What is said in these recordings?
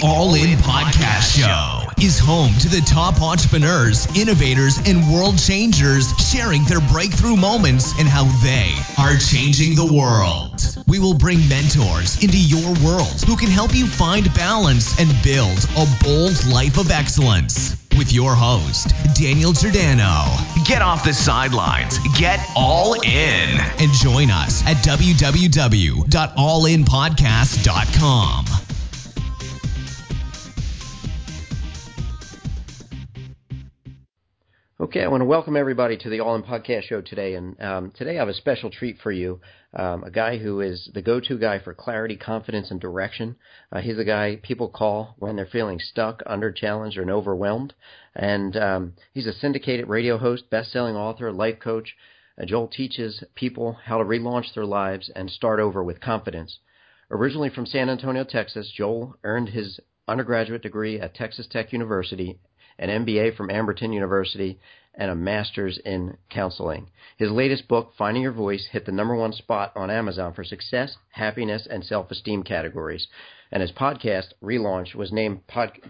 The All In Podcast Show is home to the top entrepreneurs, innovators, and world changers sharing their breakthrough moments and how they are changing the world. We will bring mentors into your world who can help you find balance and build a bold life of excellence. With your host, Daniel Giordano. Get off the sidelines. Get all in. And join us at www.allinpodcast.com. Okay, I want to welcome everybody to the All In Podcast Show today. And today I have a special treat for you, a guy who is the go-to guy for clarity, confidence, and direction. He's the guy people call when they're feeling stuck, under challenged, and overwhelmed. And he's a syndicated radio host, best-selling author, life coach. Joel teaches people how to relaunch their lives and start over with confidence. Originally from San Antonio, Texas, Joel earned his undergraduate degree at Texas Tech University, an MBA from Amberton University, and a master's in counseling. His latest book, Finding Your Voice, hit the #1 spot on Amazon for success, happiness, and self-esteem categories. And his podcast, Relaunch, was named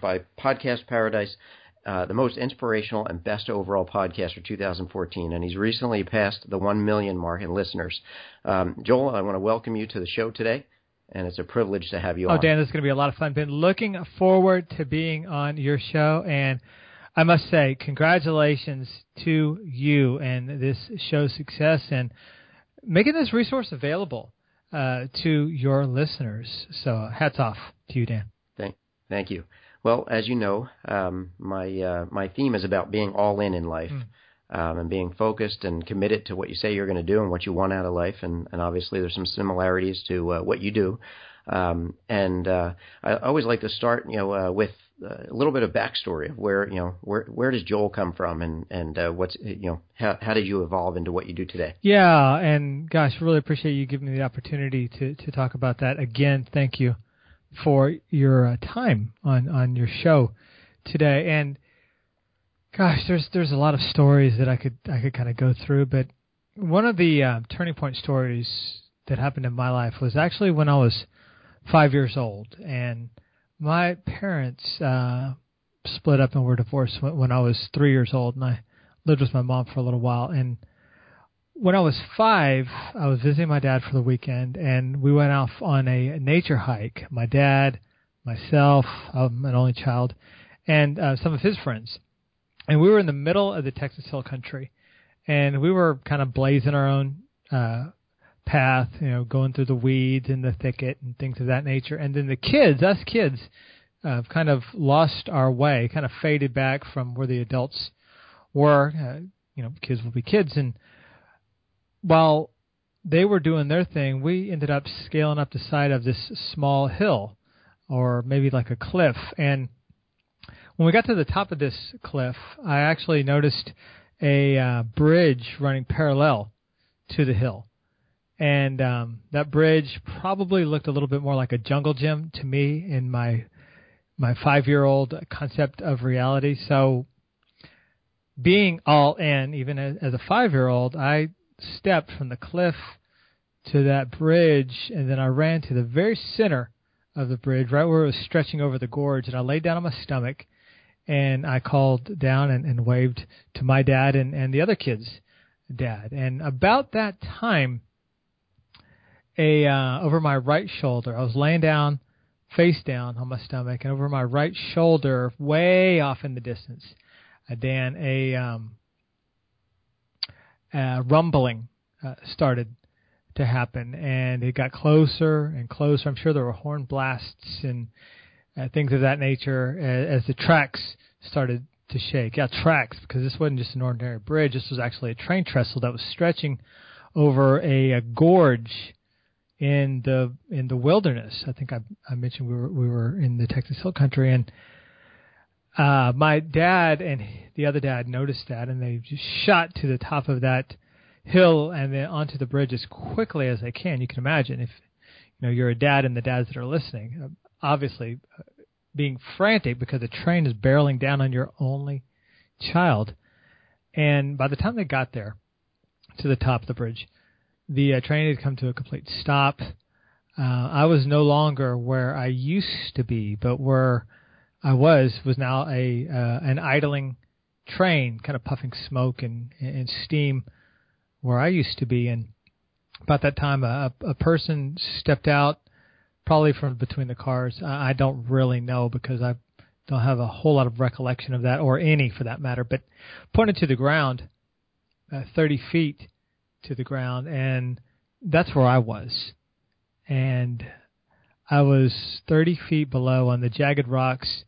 by Podcast Paradise the most inspirational and best overall podcast for 2014. And he's recently passed the 1 million mark in listeners. Joel, I want to welcome you to the show today. And it's a privilege to have you on. Oh, Dan, this is going to be a lot of fun. Been looking forward to being on your show. And I must say, congratulations to you and this show's success and making this resource available to your listeners. So hats off to you, Dan. Thank you. Well, as you know, my theme is about being all in life. And being focused and committed to what you say you're going to do and what you want out of life. And obviously there's some similarities to what you do. I always like to start, with a little bit of backstory of where does Joel come from and what's, how did you evolve into what you do today? Yeah. And gosh, really appreciate you giving me the opportunity to talk about that again. Thank you for your time on your show today. And gosh, there's a lot of stories that I could kind of go through, but one of the turning point stories that happened in my life was actually when I was 5 years old, and my parents split up and were divorced when I was 3 years old, and I lived with my mom for a little while. And when I was five, I was visiting my dad for the weekend, and we went off on a nature hike. My dad, myself, I'm an only child, and some of his friends. And we were in the middle of the Texas Hill Country, and we were kind of blazing our own path, going through the weeds and the thicket and things of that nature. And then the kids, kind of lost our way, kind of faded back from where the adults were. Kids will be kids. And while they were doing their thing, we ended up scaling up the side of this small hill or maybe like a cliff. And when we got to the top of this cliff, I actually noticed a bridge running parallel to the hill. And that bridge probably looked a little bit more like a jungle gym to me in my 5-year-old concept of reality. So being all in, even as a 5-year-old, I stepped from the cliff to that bridge, and then I ran to the very center of the bridge, right where it was stretching over the gorge, and I laid down on my stomach. And I called down and waved to my dad and the other kid's dad. And about that time, over my right shoulder, I was laying down, face down on my stomach, and over my right shoulder, way off in the distance, Dan, a rumbling started to happen. And it got closer and closer. I'm sure there were horn blasts and things of that nature as the tracks started to shake. Yeah, tracks, because this wasn't just an ordinary bridge. This was actually a train trestle that was stretching over a gorge in the wilderness. I think I mentioned we were in the Texas Hill Country, and my dad and the other dad noticed that, and they just shot to the top of that hill and then onto the bridge as quickly as they can. You can imagine if you're a dad and the dads that are listening. Obviously, being frantic because the train is barreling down on your only child. And by the time they got there to the top of the bridge, the train had come to a complete stop. I was no longer where I used to be, but where I was now an idling train, kind of puffing smoke and steam where I used to be. And about that time, a person stepped out, probably from between the cars. I don't really know because I don't have a whole lot of recollection of that, or any for that matter, but pointed to the ground, 30 feet to the ground, and that's where I was. And I was 30 feet below on the jagged rocks,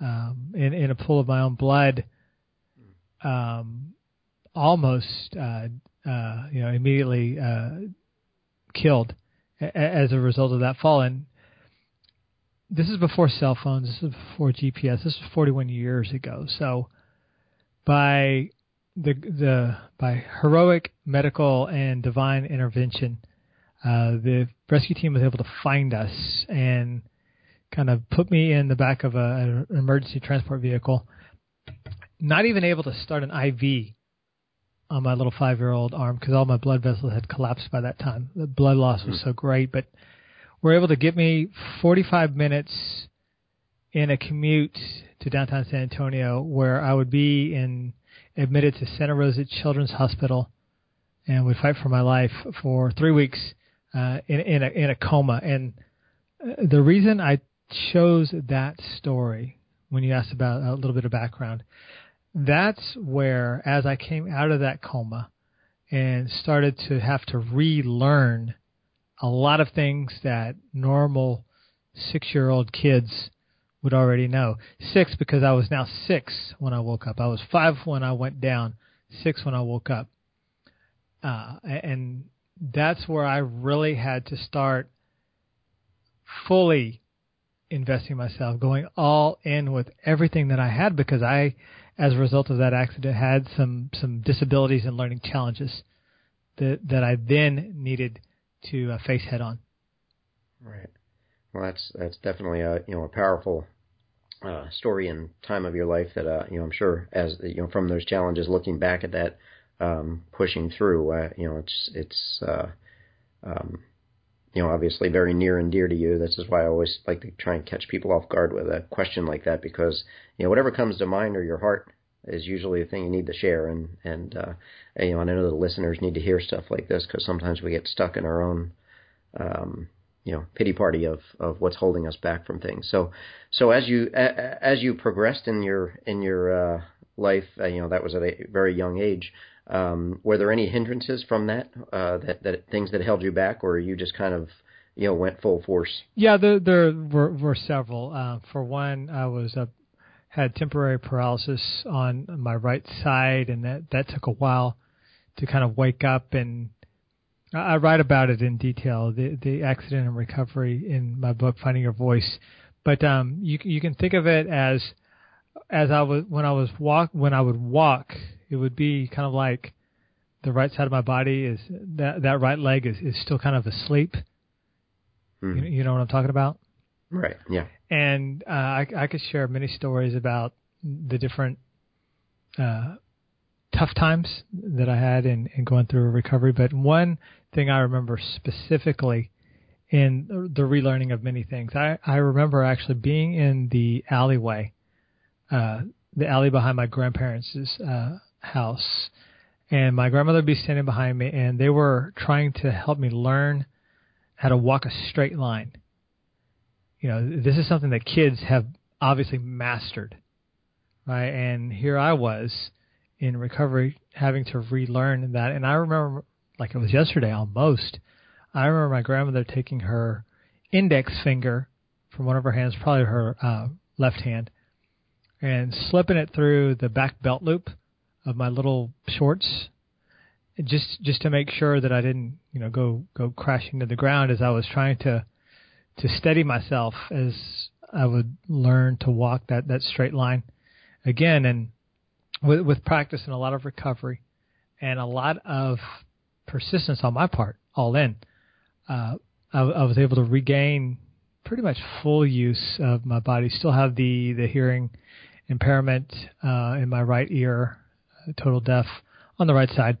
in a pool of my own blood, almost, immediately killed as a result of that fall. And this is before cell phones. This is before GPS. This was 41 years ago. So by heroic medical and divine intervention, the rescue team was able to find us and kind of put me in the back of an emergency transport vehicle, not even able to start an IV on my little 5-year-old arm because all my blood vessels had collapsed by that time. The blood loss was so great, but were able to get me 45 minutes in a commute to downtown San Antonio, where I would be admitted to Santa Rosa Children's Hospital and would fight for my life for 3 weeks in a coma. And the reason I chose that story, when you asked about a little bit of background, that's where, as I came out of that coma and started to have to relearn a lot of things that normal 6-year-old kids would already know. 6 because I was now 6 when I woke up. I was 5 when I went down, 6 when I woke up. And that's where I really had to start fully investing myself, going all in with everything that I had, because I, as a result of that accident, had some disabilities and learning challenges that I then needed to face head on. Right. Well, that's definitely a powerful story and time of your life that I'm sure, as from those challenges, looking back at that, pushing through, obviously very near and dear to you. This is why I always like to try and catch people off guard with a question like that, because whatever comes to mind or your heart is usually the thing you need to share. And I know the listeners need to hear stuff like this, because sometimes we get stuck in our own pity party of what's holding us back from things. So as you progressed in your life, that was at a very young age. Were there any hindrances from that, that things that held you back, or you just kind of, went full force? Yeah, there were several. For one, I had temporary paralysis on my right side, and that took a while to kind of wake up. And I write about it in detail, the accident and recovery, in my book, Finding Your Voice. But you can think of it as when I would walk, it would be kind of like the right side of my body is that right leg is still kind of asleep. Mm. You know what I'm talking about? Right. Yeah. And I could share many stories about the different tough times that I had in going through a recovery. But one thing I remember specifically in the relearning of many things, I remember actually being in the alleyway, the alley behind my grandparents' house, and my grandmother would be standing behind me, and they were trying to help me learn how to walk a straight line. This is something that kids have obviously mastered, right? And here I was in recovery having to relearn that. And I remember, like it was yesterday almost, I remember my grandmother taking her index finger from one of her hands, probably her left hand, and slipping it through the back belt loop of my little shorts, just to make sure that I didn't, go crashing to the ground as I was trying to steady myself as I would learn to walk that straight line again. And with practice and a lot of recovery and a lot of persistence on my part, all in, I was able to regain pretty much full use of my body. Still have the hearing impairment in my right ear, total deaf on the right side,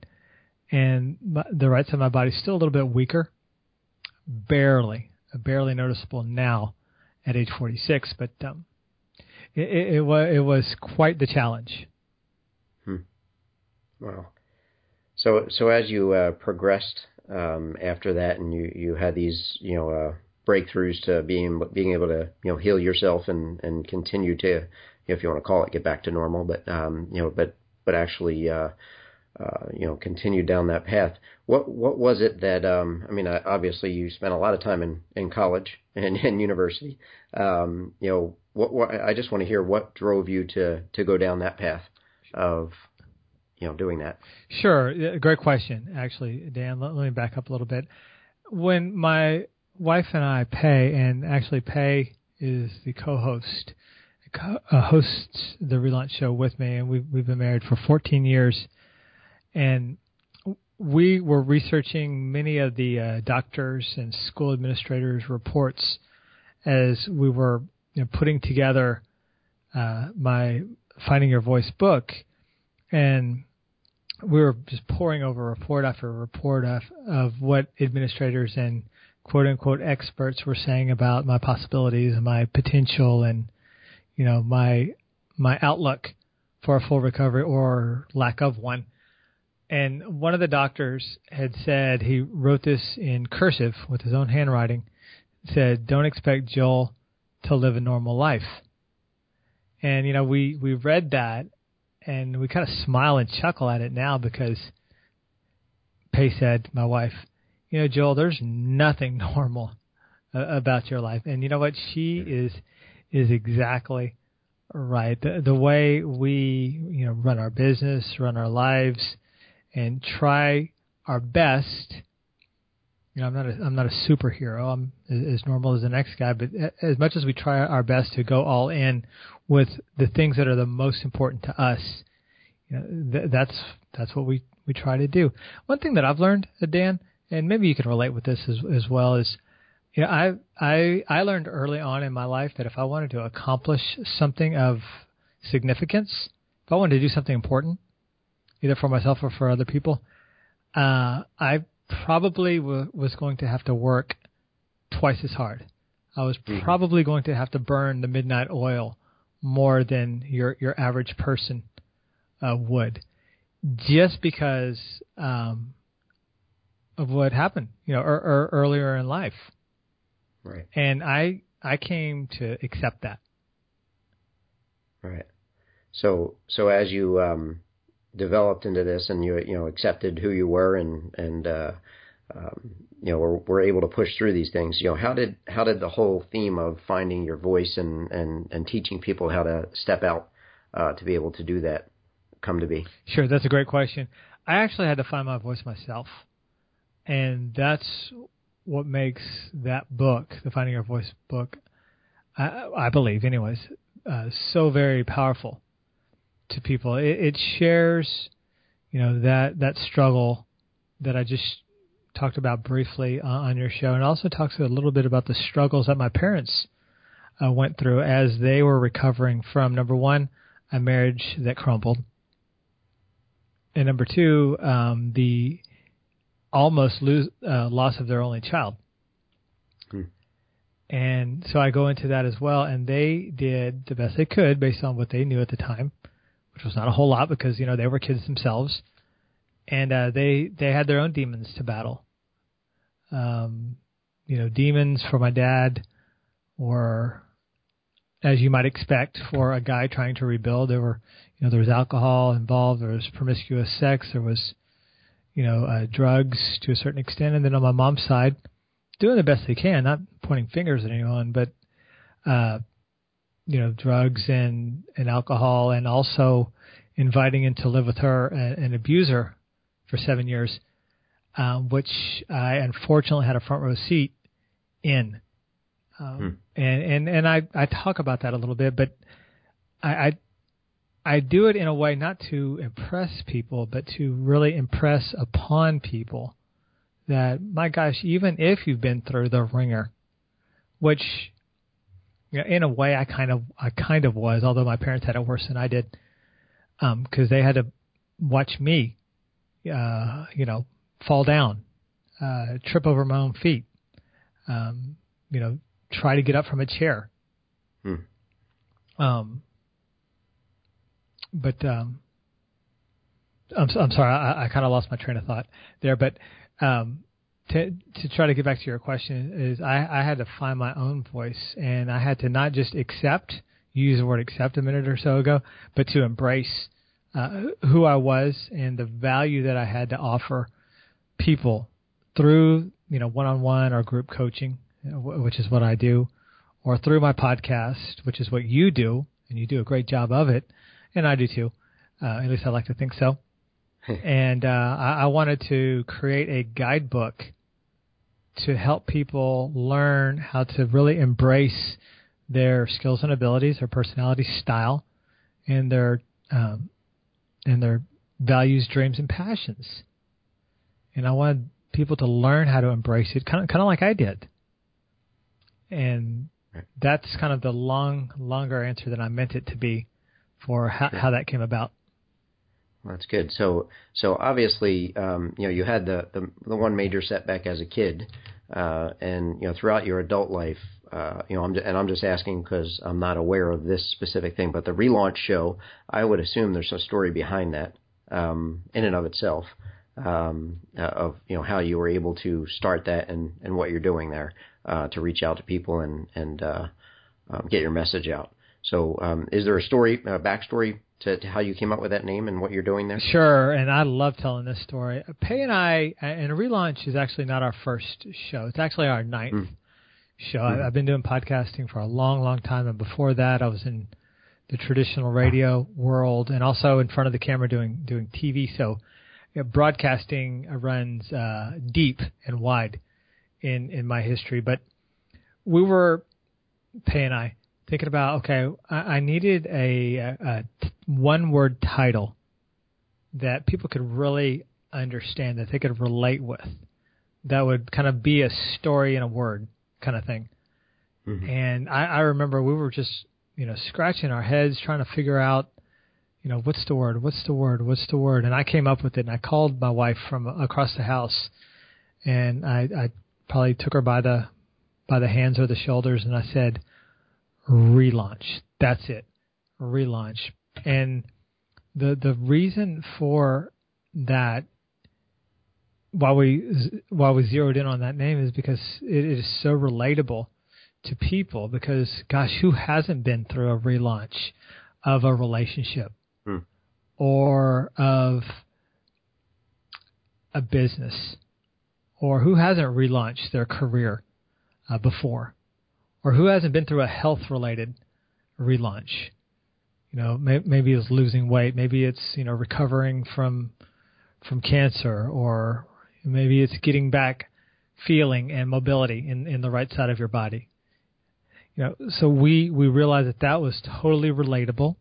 and the right side of my body is still a little bit weaker, barely. barely noticeable now at age 46, but it was quite the challenge. Wow. So as you progressed after that, and you had these breakthroughs to being able to heal yourself and continue to, if you want to call it, get back to normal, but actually continued down that path. What was it that obviously you spent a lot of time in college and in university. What I just want to hear what drove you to go down that path of doing that. Sure. Great question, actually, Dan. Let me back up a little bit. When my wife and I, Pei, and actually Pei is the co-host, hosts the Relaunch Show with me, and we've been married for 14 years, and we were researching many of the doctors' and school administrators' reports as we were putting together my Finding Your Voice book, and we were just pouring over report after report of what administrators and quote-unquote experts were saying about my possibilities and my potential and, my outlook for a full recovery or lack of one. And one of the doctors had said, he wrote this in cursive with his own handwriting, said, "Don't expect Joel to live a normal life." And, we read that, and we kind of smile and chuckle at it now because Pei said, my wife, "Joel, there's nothing normal about your life." And you know what? She is exactly right. The way we, run our business, run our lives, and try our best. I'm not a superhero. I'm as normal as the next guy, but as much as we try our best to go all in with the things that are the most important to us, that's what we try to do. One thing that I've learned, Dan, and maybe you can relate with this as well, is I learned early on in my life that if I wanted to accomplish something of significance, if I wanted to do something important, either for myself or for other people, I probably was going to have to work twice as hard. I was probably going to have to burn the midnight oil more than your average person would, just because of what happened, earlier in life. Right. And I came to accept that. Right. So as you developed into this, and you accepted who you were, and were able to push through these things. How did the whole theme of finding your voice and teaching people how to step out to be able to do that come to be? Sure, that's a great question. I actually had to find my voice myself, and that's what makes that book, the Finding Your Voice book, I believe, anyways, so very powerful to people. It shares, that struggle that I just talked about briefly on your show, and also talks a little bit about the struggles that my parents went through as they were recovering from, number one, a marriage that crumbled, and number two, the almost loss of their only child. And so I go into that as well, and they did the best they could based on what they knew at the time, which was not a whole lot because, they were kids themselves, and they had their own demons to battle. Demons for my dad were, as you might expect, for a guy trying to rebuild. There was alcohol involved, there was promiscuous sex, there was, drugs to a certain extent. And then on my mom's side, doing the best they can, not pointing fingers at anyone, but, drugs and alcohol, and also inviting him to live with her, an abuser, for 7 years, which I unfortunately had a front row seat in. And I talk about that a little bit, but I do it in a way not to impress people, but to really impress upon people that, my gosh, even if you've been through the ringer, which in a way, I kind of was, although my parents had it worse than I did, because they had to watch me, fall down, trip over my own feet, you know, try to get up from a chair. I'm sorry, I kind of lost my train of thought there, but to try to get back to your question is I had to find my own voice, and I had to not just accept, you used the word accept a minute or so ago, but to embrace who I was and the value that I had to offer people through, you know, one-on-one or group coaching, which is what I do, or through my podcast, which is what you do, and you do a great job of it, and I do too. At least I like to think so. And I wanted to create a guidebook to help people learn how to really embrace their skills and abilities, their personality style, and their values, dreams, and passions. And I wanted people to learn how to embrace it, kind of like I did. And that's kind of the longer answer than I meant it to be for how that came about. Well, that's good. So obviously, you know, you had the one major setback as a kid, and you know, throughout your adult life, you know, I'm just asking because I'm not aware of this specific thing. But the Relaunch Show, I would assume there's a story behind that, in and of itself, of you know how you were able to start that and what you're doing there to reach out to people and get your message out. So, is there a backstory to how you came up with that name and what you're doing there? Sure, and I love telling this story. Pei and I, and Relaunch is actually not our first show. It's actually our ninth show. I've been doing podcasting for a long, long time, and before that I was in the traditional radio world and also in front of the camera doing TV. So you know, broadcasting runs deep and wide in my history. But we were, Pei and I, thinking about, okay, I needed a one-word title that people could really understand, that they could relate with, that would kind of be a story in a word kind of thing. Mm-hmm. And I remember we were just, you know, scratching our heads trying to figure out, you know, what's the word? And I came up with it, and I called my wife from across the house, and I probably took her by the hands or the shoulders, and I said, Relaunch. That's it. Relaunch. And the reason for that, while we zeroed in on that name, is because it is so relatable to people, because gosh, who hasn't been through a relaunch of a relationship or of a business, or who hasn't relaunched their career before? Or who hasn't been through a health-related relaunch? You know, maybe it's losing weight, maybe it's, you know, recovering from cancer, or maybe it's getting back feeling and mobility in the right side of your body. You know, so we realized that was totally relatable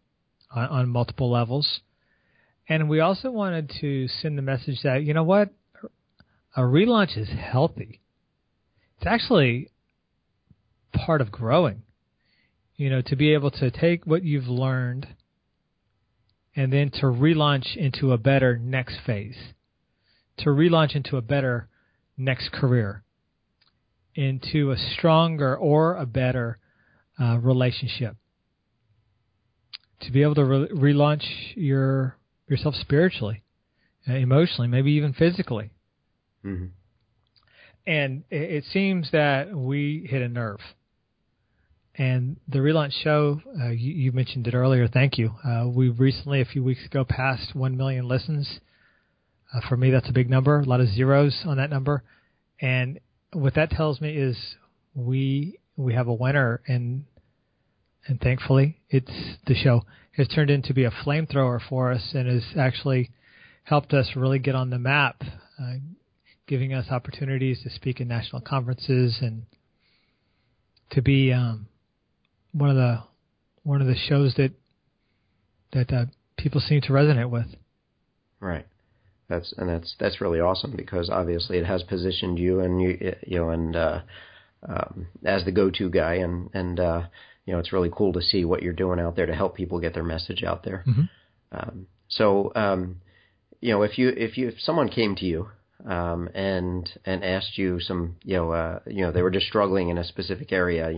on multiple levels, and we also wanted to send the message that, you know what, a relaunch is healthy. It's actually part of growing, you know, to be able to take what you've learned and then to relaunch into a better next phase, to relaunch into a better next career, into a stronger or a better relationship, to be able to relaunch yourself spiritually, emotionally, maybe even physically. Mm-hmm. And it seems that we hit a nerve. And the Relaunch Show, you mentioned it earlier, thank you. We recently, a few weeks ago, passed 1 million listens. For me, that's a big number, a lot of zeros on that number. And what that tells me is we have a winner, and thankfully it's the show has turned into be a flamethrower for us and has actually helped us really get on the map, giving us opportunities to speak in national conferences and to be one of the shows that people seem to resonate with. Right. That's really awesome, because obviously it has positioned you and as the go-to guy, and you know, it's really cool to see what you're doing out there to help people get their message out there. Mm-hmm. So you know, if someone came to you and asked you some, they were just struggling in a specific area,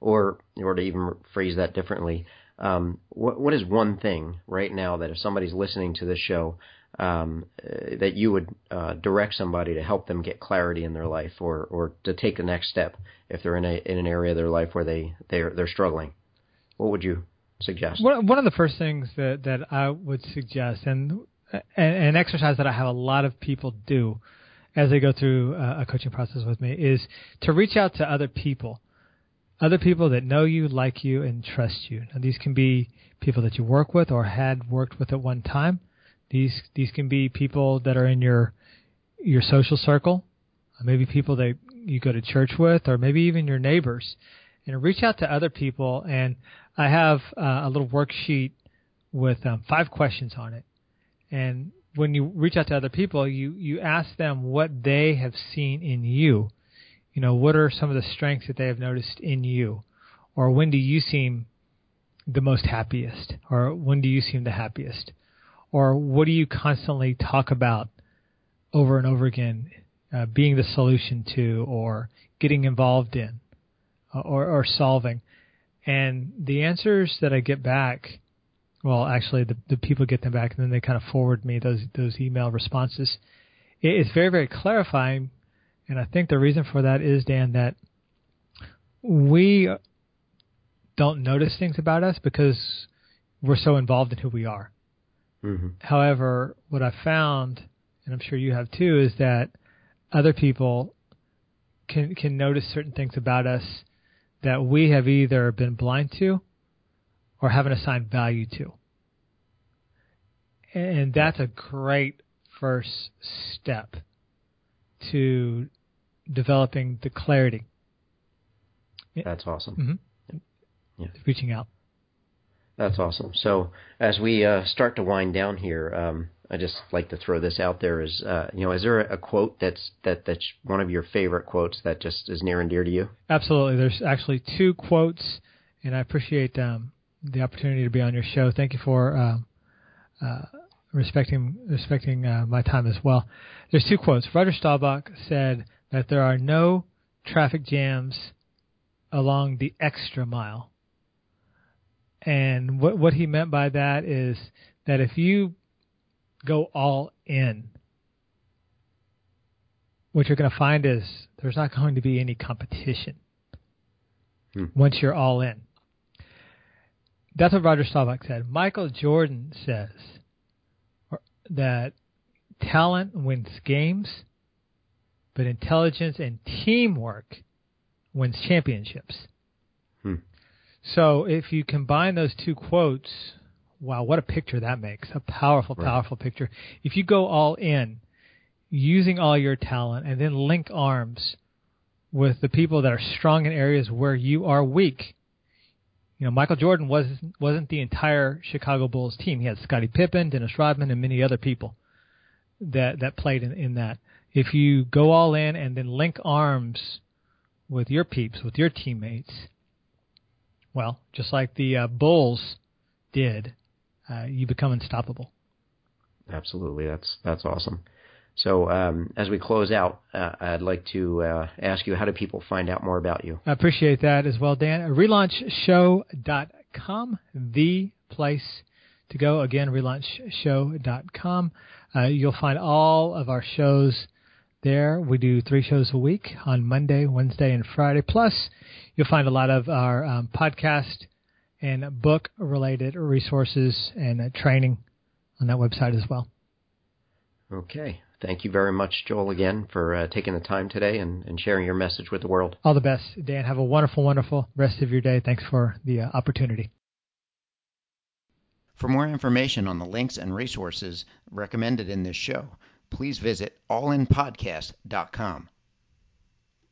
or to even phrase that differently, what is one thing right now that if somebody's listening to this show, that you would direct somebody to help them get clarity in their life, or to take the next step if they're in an area of their life where they're struggling? What would you suggest? One of the first things that I would suggest, and an exercise that I have a lot of people do as they go through a coaching process with me, is to reach out to other people that know you, like you, and trust you. Now, these can be people that you work with or had worked with at one time. These can be people that are in your social circle, maybe people that you go to church with, or maybe even your neighbors. And reach out to other people. And I have a little worksheet with 5 questions on it. And when you reach out to other people, you ask them what they have seen in you. You know, what are some of the strengths that they have noticed in you? Or when do you seem the most happiest? Or when do you seem the happiest? Or what do you constantly talk about over and over again, being the solution to, or getting involved in, or solving? And the answers that I get back, well, actually the people get them back, and then they kind of forward me those email responses. It's very, very clarifying. And I think the reason for that is, Dan, that we don't notice things about us because we're so involved in who we are. Mm-hmm. However, what I found, and I'm sure you have too, is that other people can notice certain things about us that we have either been blind to or haven't assigned value to. And that's a great first step to developing the clarity. That's awesome. Mm-hmm. Yeah. Reaching out. That's awesome. So as we start to wind down here, I just like to throw this out there: is there a quote that's one of your favorite quotes that just is near and dear to you? Absolutely. There's actually 2 quotes, and I appreciate the opportunity to be on your show. Thank you for respecting my time as well. There's 2 quotes. Roger Staubach said that there are no traffic jams along the extra mile. And what he meant by that is that if you go all in, what you're going to find is there's not going to be any competition once you're all in. That's what Roger Staubach said. Michael Jordan says that talent wins games, but intelligence and teamwork wins championships. So if you combine those 2 quotes, wow, what a picture that makes, a powerful, powerful picture. If you go all in, using all your talent, and then link arms with the people that are strong in areas where you are weak. You know, Michael Jordan wasn't the entire Chicago Bulls team. He had Scottie Pippen, Dennis Rodman, and many other people that played in that. If you go all in and then link arms with your peeps, with your teammates, well, just like the Bulls did, you become unstoppable. Absolutely. That's awesome. So as we close out, I'd like to ask you, how do people find out more about you? I appreciate that as well, Dan. Relaunchshow.com, the place to go. Again, relaunchshow.com. You'll find all of our shows there. We do 3 shows a week on Monday, Wednesday, and Friday. Plus, you'll find a lot of our podcast and book-related resources and training on that website as well. Okay. Thank you very much, Joel, again, for taking the time today and sharing your message with the world. All the best, Dan. Have a wonderful, wonderful rest of your day. Thanks for the opportunity. For more information on the links and resources recommended in this show, please visit allinpodcast.com.